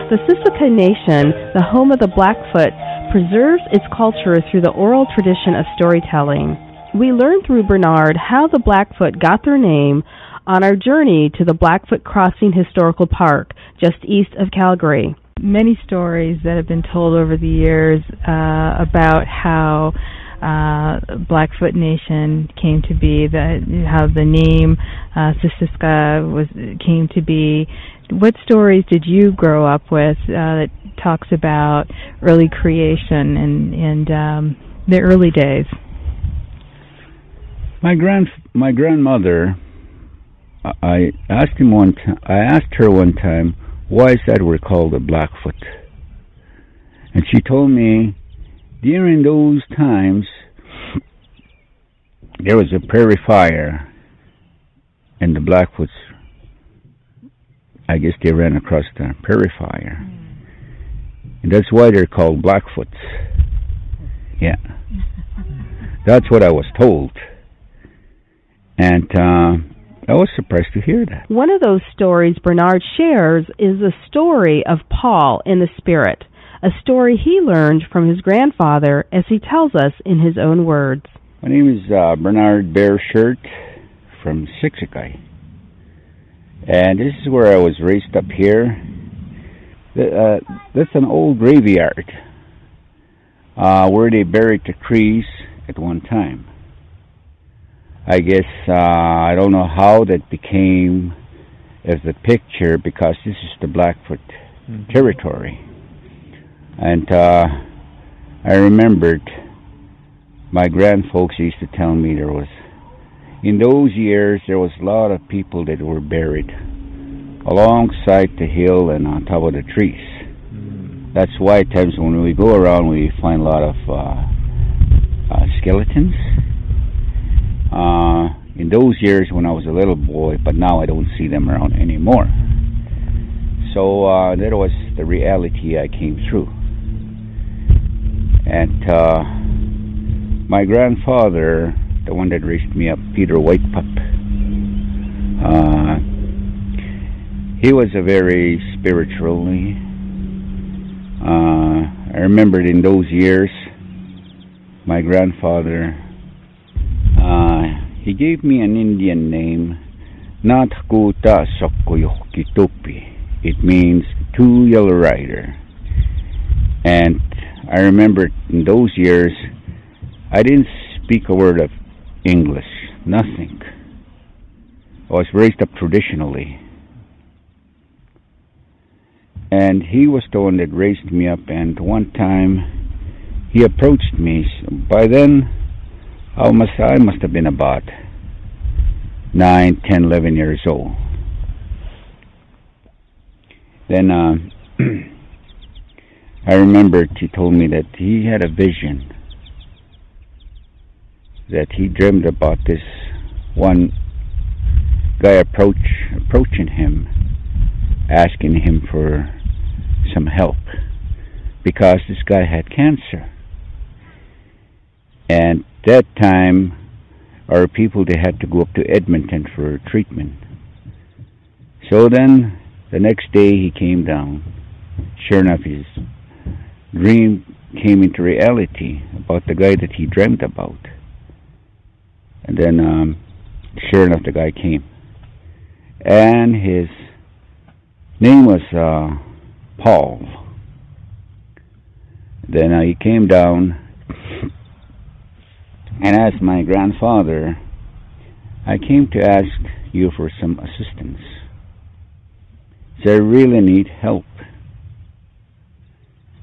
The Siksika Nation, the home of the Blackfoot, preserves its culture through the oral tradition of storytelling. We learn through Bernard how the Blackfoot got their name on our journey to the Blackfoot Crossing Historical Park, just east of Calgary. Many stories that have been told over the years uh, about how uh, Blackfoot Nation came to be, the, how the name uh, Siksika was came to be. What stories did you grow up with uh, that talks about early creation and and um, the early days? My grand my grandmother, I asked him one. T- I asked her one time. Why is that we're called the Blackfoot? And she told me, during those times, there was a prairie fire, and the Blackfoots, I guess they ran across the prairie fire. Mm. And that's why they're called Blackfoots. Yeah. That's what I was told. And, uh... I was surprised to hear that. One of those stories Bernard shares is the story of Paul in the Spirit, a story he learned from his grandfather, as he tells us in his own words. My name is uh, Bernard Bear Shirt from Siksika, and this is where I was raised up here. The, uh, that's an old graveyard uh, where they buried the trees at one time. I guess uh, I don't know how that became as a picture, because this is the Blackfoot mm-hmm. territory. And uh, I remembered my grandfolks used to tell me there was In those years, there was a lot of people that were buried alongside the hill and on top of the trees. Mm. That's why at times when we go around, we find a lot of uh, uh, skeletons. Uh, in those years when I was a little boy, but now I don't see them around anymore. So uh, that was the reality I came through. And uh, my grandfather, the one that raised me up, Peter Whitepup, uh, he was a very spiritually. Uh, I remembered in those years, my grandfather, uh, he gave me an Indian name, Natkuta Sokoyokitopi. It means two yellow rider. And I remember in those years, I didn't speak a word of English, nothing. I was raised up traditionally. And he was the one that raised me up, and one time he approached me. By then, I must, I must have been about nine, ten, eleven years old. Then uh, I remembered he told me that he had a vision, that he dreamed about this one guy approach approaching him, asking him for some help, because this guy had cancer. And that time, our people, they had to go up to Edmonton for treatment. So then, the next day he came down. Sure enough, his dream came into reality about the guy that he dreamt about. And then, um, sure enough, the guy came. And his name was uh, Paul. Then uh, he came down and asked my grandfather, I came to ask you for some assistance. So I really need help.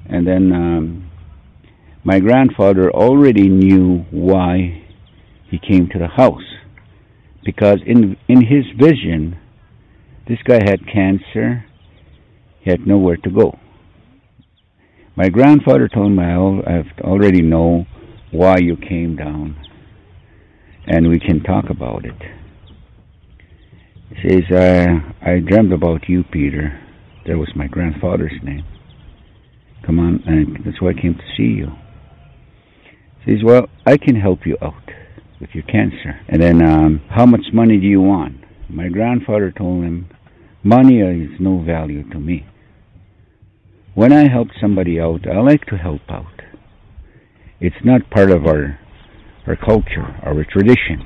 And then um, my grandfather already knew why he came to the house. Because in in his vision, this guy had cancer. He had nowhere to go. My grandfather told him, I already know why you came down, and we can talk about it. He says, I, I dreamt about you, Peter. That was my grandfather's name. Come on, and that's why I came to see you. He says, well, I can help you out with your cancer. And then, um, how much money do you want? My grandfather told him, money is no value to me. When I help somebody out, I like to help out. It's not part of our our culture, our tradition.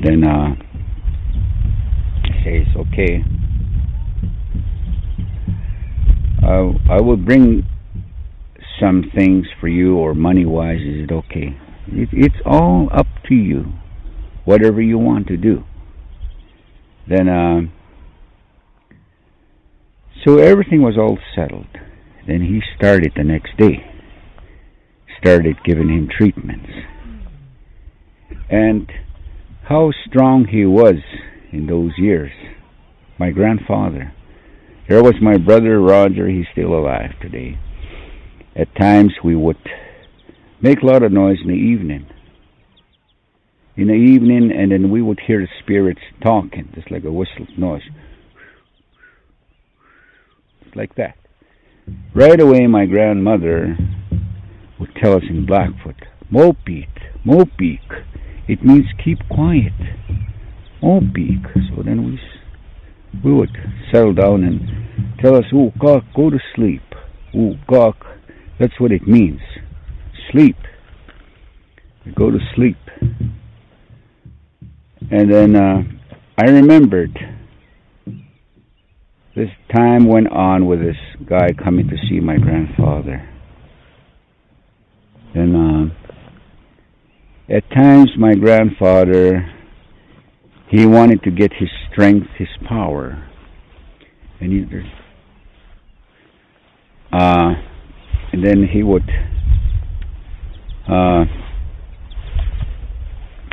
Then uh, he says, okay, I, I will bring some things for you, or money-wise, is it okay? It, it's all up to you. Whatever you want to do. Then, uh, so everything was all settled. Then he started the next day. Started giving him treatments. And how strong he was in those years. My grandfather. There was my brother Roger, he's still alive today. At times we would make a lot of noise in the evening. in the evening, and then we would hear the spirits talking, just like a whistle noise. Just like that. Right away, my grandmother would tell us in Blackfoot, Mopik, Mopik. It means keep quiet. Mopik. So then we we would settle down and tell us, oh, cock, go to sleep. Oh, cock. That's what it means. Sleep. We go to sleep. And then uh, I remembered this time went on with this guy coming to see my grandfather. And uh, at times my grandfather, he wanted to get his strength, his power. And, he, uh, and then he would... Uh,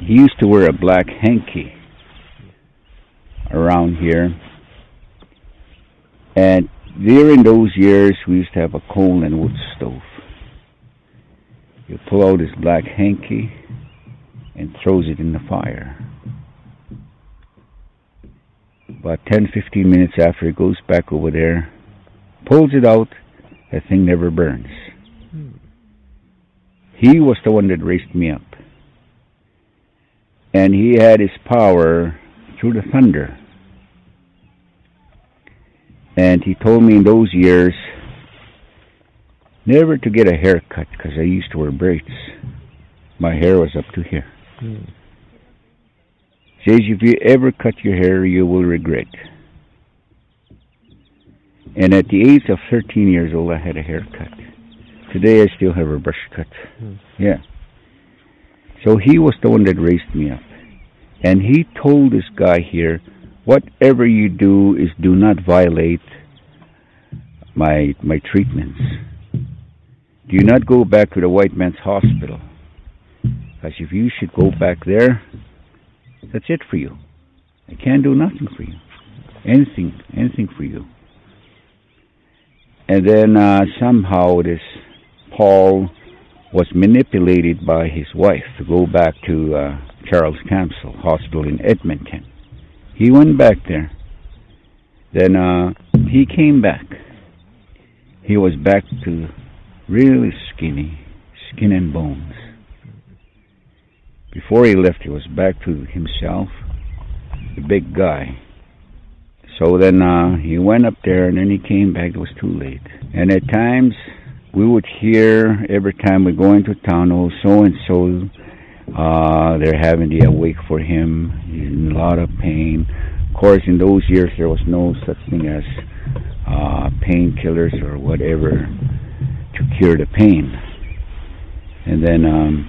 he used to wear a black hanky around here. And during those years, we used to have a coal and wood stove. He'll pull out his black hanky and throws it in the fire. About ten to fifteen minutes after, he goes back over there, pulls it out, that thing never burns. Hmm. He was the one that raised me up. And he had his power through the thunder. And he told me in those years never to get a haircut, because I used to wear braids. My hair was up to here. Hmm. Says, if you ever cut your hair, you will regret. And at the age of thirteen years old, I had a haircut. Today, I still have a brush cut. Mm. Yeah. So he was the one that raised me up. And he told this guy here, whatever you do is do not violate my my treatments. Do not go back to the white man's hospital. Because if you should go back there, that's it for you. I can't do nothing for you. Anything, anything for you. And then uh, somehow this Paul was manipulated by his wife to go back to uh, Charles Campbell Hospital in Edmonton. He went back there. Then uh, he came back. He was back to really skinny, skin and bones. Before he left, he was back to himself, the big guy. So then uh, he went up there, and then he came back. It was too late. And at times, we would hear, every time we go into town, oh, so-and-so, uh, they're having the awake for him. He's in a lot of pain. Of course, in those years, there was no such thing as uh, painkillers or whatever to cure the pain. And then um,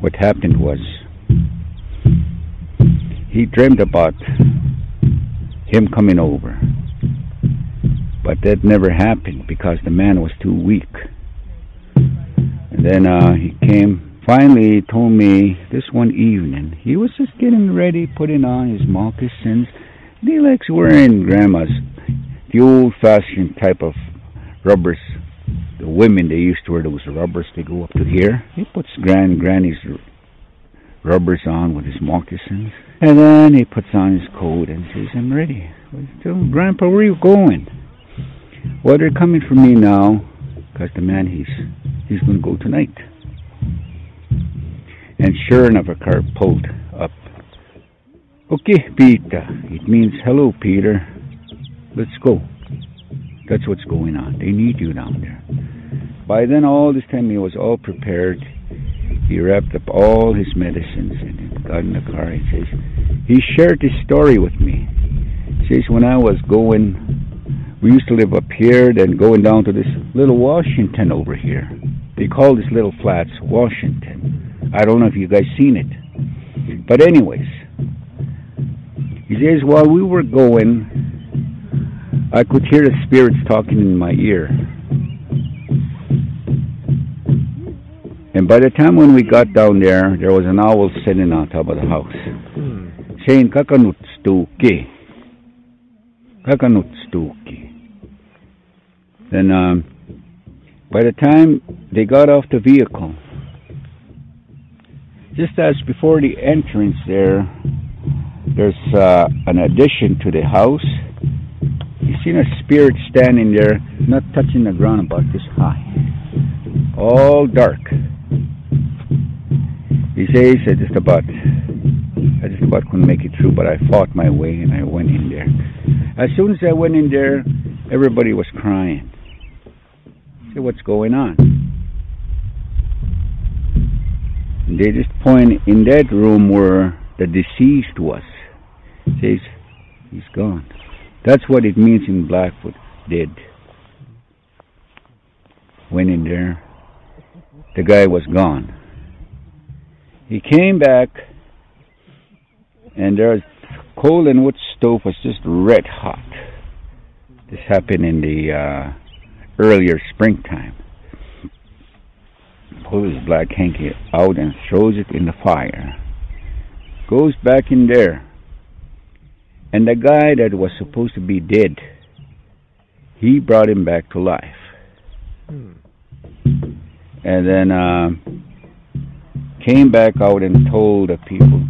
what happened was he dreamed about him coming over. But that never happened because the man was too weak. And then uh, he came, finally he told me this one evening, he was just getting ready, putting on his moccasins. He likes wearing grandma's, the old-fashioned type of rubbers. The women, they used to wear those rubbers, they go up to here. He puts grand granny's rubbers on with his moccasins. And then he puts on his coat and says, I'm ready. Still, Grandpa, where are you going? Well, they're coming for me now, because the man, he's he's going to go tonight. And sure enough, a car pulled up. Okay, Peter. It means, hello, Peter. Let's go. That's what's going on. They need you down there. By then, all this time, he was all prepared. He wrapped up all his medicines and got in the car. He says, he shared his story with me. He says, when I was going, we used to live up here, then going down to this little Washington over here. They call this little flats Washington. I don't know if you guys seen it. But anyways, he says, while we were going, I could hear the spirits talking in my ear. And by the time when we got down there, there was an owl sitting on top of the house, hmm. saying, Kakanut Stuki. Kakanut Stuki. Then um, by the time they got off the vehicle, just as before the entrance there, there's uh, an addition to the house. You seen a spirit standing there, not touching the ground, about this high. All dark. He says, I just about, I just about couldn't make it through, but I fought my way and I went in there. As soon as I went in there, everybody was crying. I said, what's going on? And they just point in that room where the deceased was. He says, he's gone. That's what it means in Blackfoot, dead. Went in there. The guy was gone. He came back, and there's coal and wood stove was just red hot. This happened in the uh, earlier springtime. pulls his black hanky out and throws it in the fire. Goes back in there. And the guy that was supposed to be dead, he brought him back to life. Hmm. And then uh, came back out and told the people,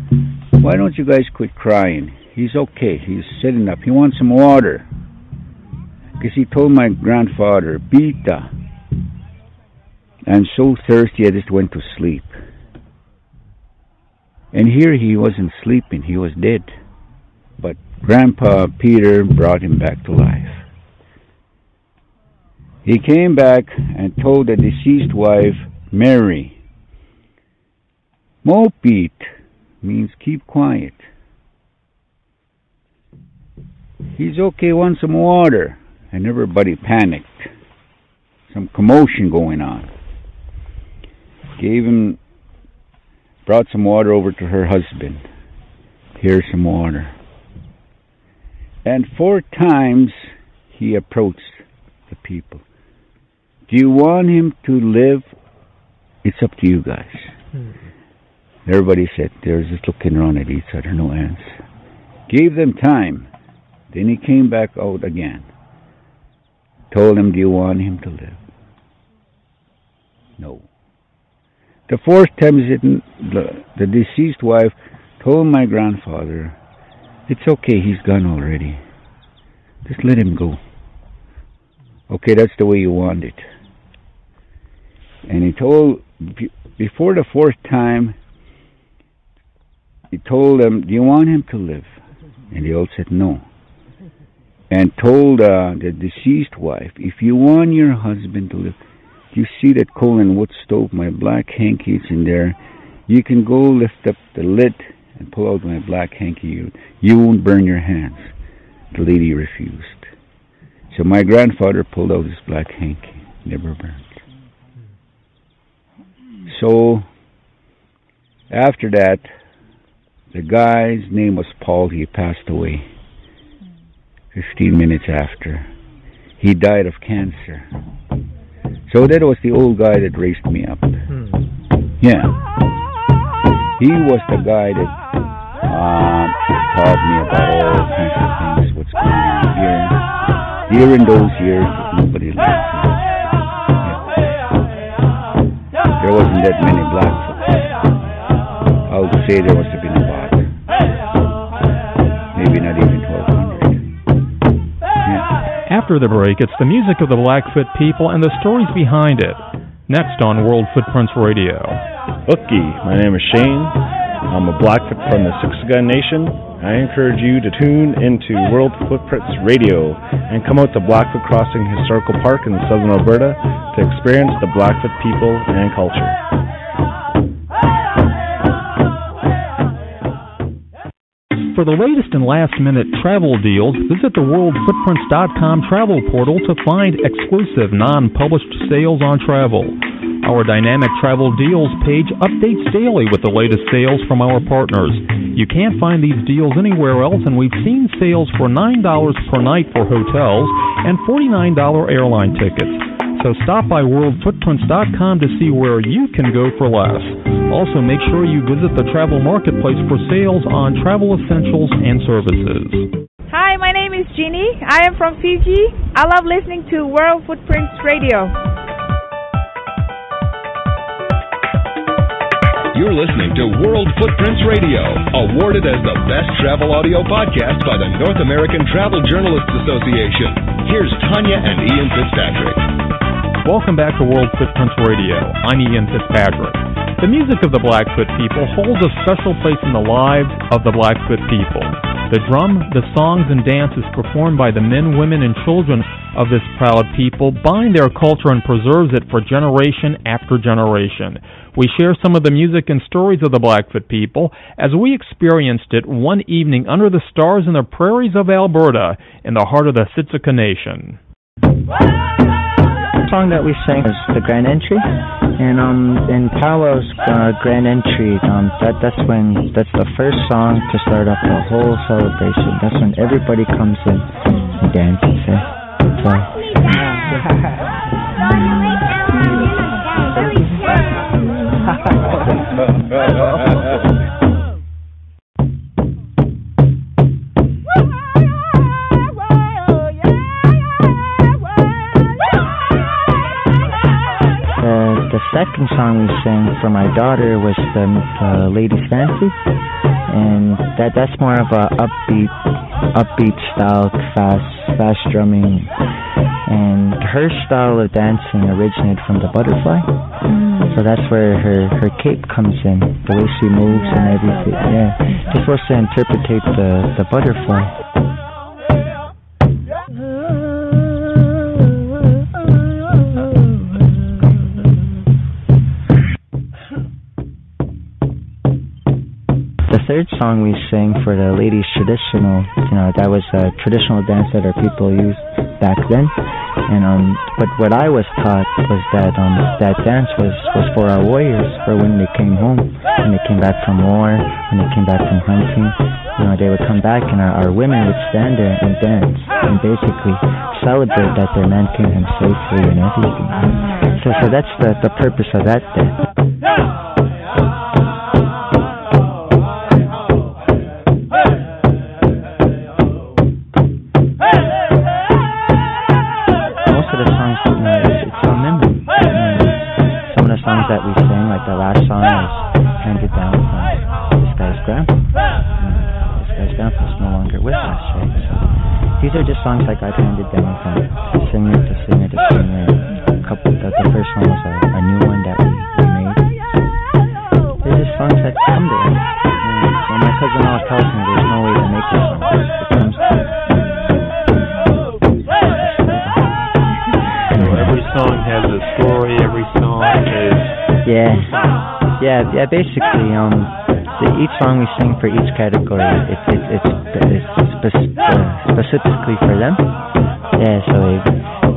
why don't you guys quit crying? He's okay. He's sitting up. He wants some water. Because he told my grandfather, Bita, I'm so thirsty I just went to sleep. And here he wasn't sleeping. He was dead. But Grandpa Peter brought him back to life. He came back and told the deceased wife, Mary, Mopit means keep quiet. He's okay, want some water. And everybody panicked. Some commotion going on. Gave him, brought some water over to her husband. Here's some water. And four times he approached the people. Do you want him to live? It's up to you guys. Mm-hmm. Everybody said, they're just looking around at each other, no answer. Gave them time. Then he came back out again. Told them, do you want him to live? No. The fourth time, the deceased wife told my grandfather, it's okay, he's gone already. Just let him go. Okay, that's the way you want it. And he told, before the fourth time, he told them, do you want him to live? And they all said no. And told uh, the deceased wife, if you want your husband to live, you see that coal and wood stove, my black hanky's in there, you can go lift up the lid and pull out my black hanky. You, you won't burn your hands. The lady refused. So my grandfather pulled out his black hanky, never burned. So, after that, the guy's name was Paul. He passed away fifteen minutes after. He died of cancer. So that was the old guy that raised me up. Hmm. Yeah. He was the guy that uh, taught me about all kinds of things, what's going on here. During those years, nobody lived. Yeah. There wasn't that many black folks. I would say there must have been about, maybe not even twelve hundred. Yeah. After the break, it's the music of the Blackfoot people and the stories behind it. Next on World Footprints Radio. Ookie, my name is Shane. I'm a Blackfoot from the Siksika Nation. I encourage you to tune into World Footprints Radio and come out to Blackfoot Crossing Historical Park in southern Alberta to experience the Blackfoot people and culture. For the latest and last-minute travel deals, visit the world footprints dot com travel portal to find exclusive non-published sales on travel. Our dynamic travel deals page updates daily with the latest sales from our partners. You can't find these deals anywhere else, and we've seen sales for nine dollars per night for hotels and forty-nine dollars airline tickets. So stop by world footprints dot com to see where you can go for less. Also, make sure you visit the travel marketplace for sales on travel essentials and services. Hi, my name is Jeannie. I am from Fiji. I love listening to World Footprints Radio. You're listening to World Footprints Radio, awarded as the best travel audio podcast by the North American Travel Journalists Association. Here's Tanya and Ian Fitzpatrick. Welcome back to World Footprints Radio. I'm Ian Fitzpatrick. The music of the Blackfoot people holds a special place in the lives of the Blackfoot people. The drum, the songs, and dances performed by the men, women, and children of this proud people bind their culture and preserves it for generation after generation. We share some of the music and stories of the Blackfoot people as we experienced it one evening under the stars in the prairies of Alberta in the heart of the Siksika Nation. The song that we sang was the Grand Entry, and um, in Paolo's uh, Grand Entry, um, that, that's when that's the first song to start off the whole celebration. That's when everybody comes in and dances. Eh? So, second song we sang for my daughter was the uh, Lady's Fancy, and that that's more of a upbeat, upbeat style, fast, fast drumming. And her style of dancing originated from the butterfly, mm. so that's where her, her cape comes in, the way she moves and everything. Yeah, she's supposed to interpretate the, the butterfly. Third song we sang for the ladies traditional, you know, that was a traditional dance that our people used back then. And um, but what I was taught was that um, that dance was, was for our warriors, for when they came home, when they came back from war, when they came back from hunting. You know, they would come back and our, our women would stand there and dance and basically celebrate that their men came home safely and everything. So, so that's the, the purpose of that dance. These are just songs like I've handed down from singer to singer to singer. A couple, the, the first one was a, a new one that we, we made. They're just songs that come to us. When my cousin always tells me there's no way to make this song, it comes to us. Every song has a story. Every song is. Yeah, yeah, yeah. Basically, um, the, each song we sing for each category, it, it, it's it's specific. Specifically for them, yeah. So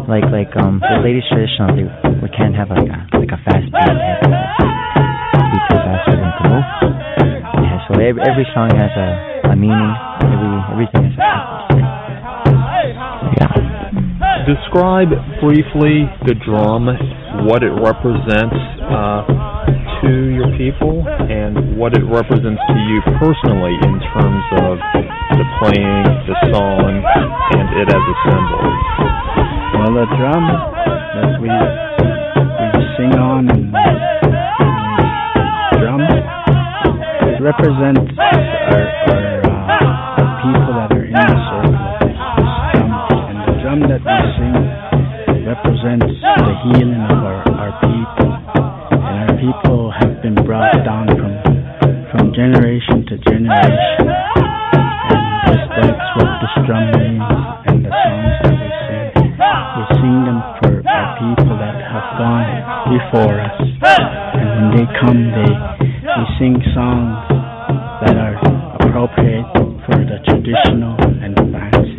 like, like um, the ladies traditional, they, we can't have like a like a fast beat. Be too fast for them to move. Yeah. So every, every song has a, a meaning. Every everything has a purpose. Yeah. Describe briefly the drum, what it represents uh, to your people, and what it represents to you personally in terms of the playing, the song, and it as a symbol. Well, the drum that we, we sing on and the drum, it represents our, our, uh, our people that are in the circle. And the drum that we sing represents the healing of our, our people. And our people have been brought down from, from generation to generation. That's what this drum means, and the songs that we sing. We sing them for our people that have gone before us. And when they come, they we sing songs that are appropriate for the traditional and fancies.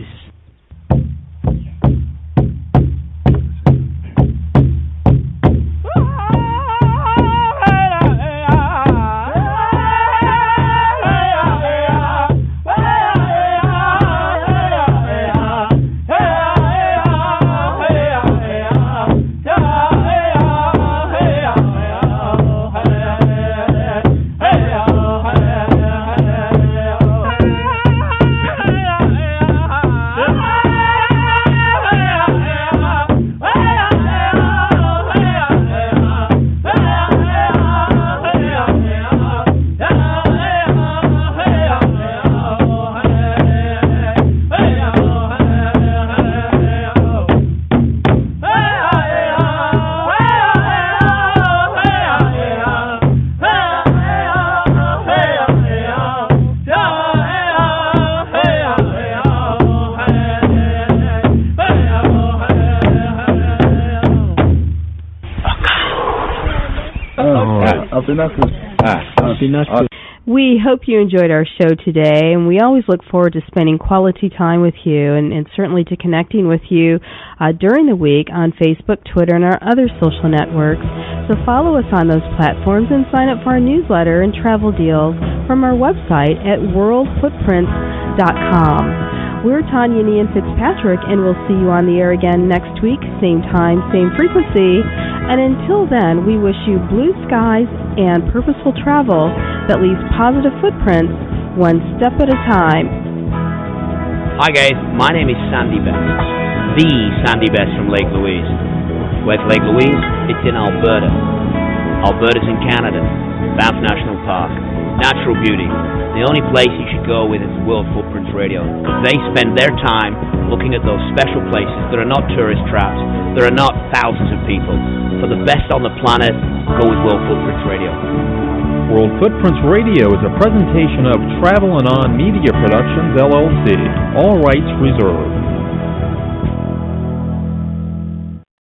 We hope you enjoyed our show today, and we always look forward to spending quality time with you and, and certainly to connecting with you uh, during the week on Facebook, Twitter, and our other social networks. So follow us on those platforms and sign up for our newsletter and travel deals from our website at world footprints dot com. We're Tanya and Ian Fitzpatrick, and we'll see you on the air again next week, same time, same frequency. And until then, we wish you blue skies and purposeful travel that leaves positive footprints one step at a time. Hi, guys. My name is Sandy Best, the Sandy Best from Lake Louise. Where's Lake Louise? It's in Alberta. Alberta's in Canada, Banff National Park, natural beauty. The only place you should go with is World Footprints Radio. They spend their time looking at those special places that are not tourist traps, that are not thousands of people. For the best on the planet, go with World Footprints Radio. World Footprints Radio is a presentation of Travelin' On Media Productions, L L C. All rights reserved.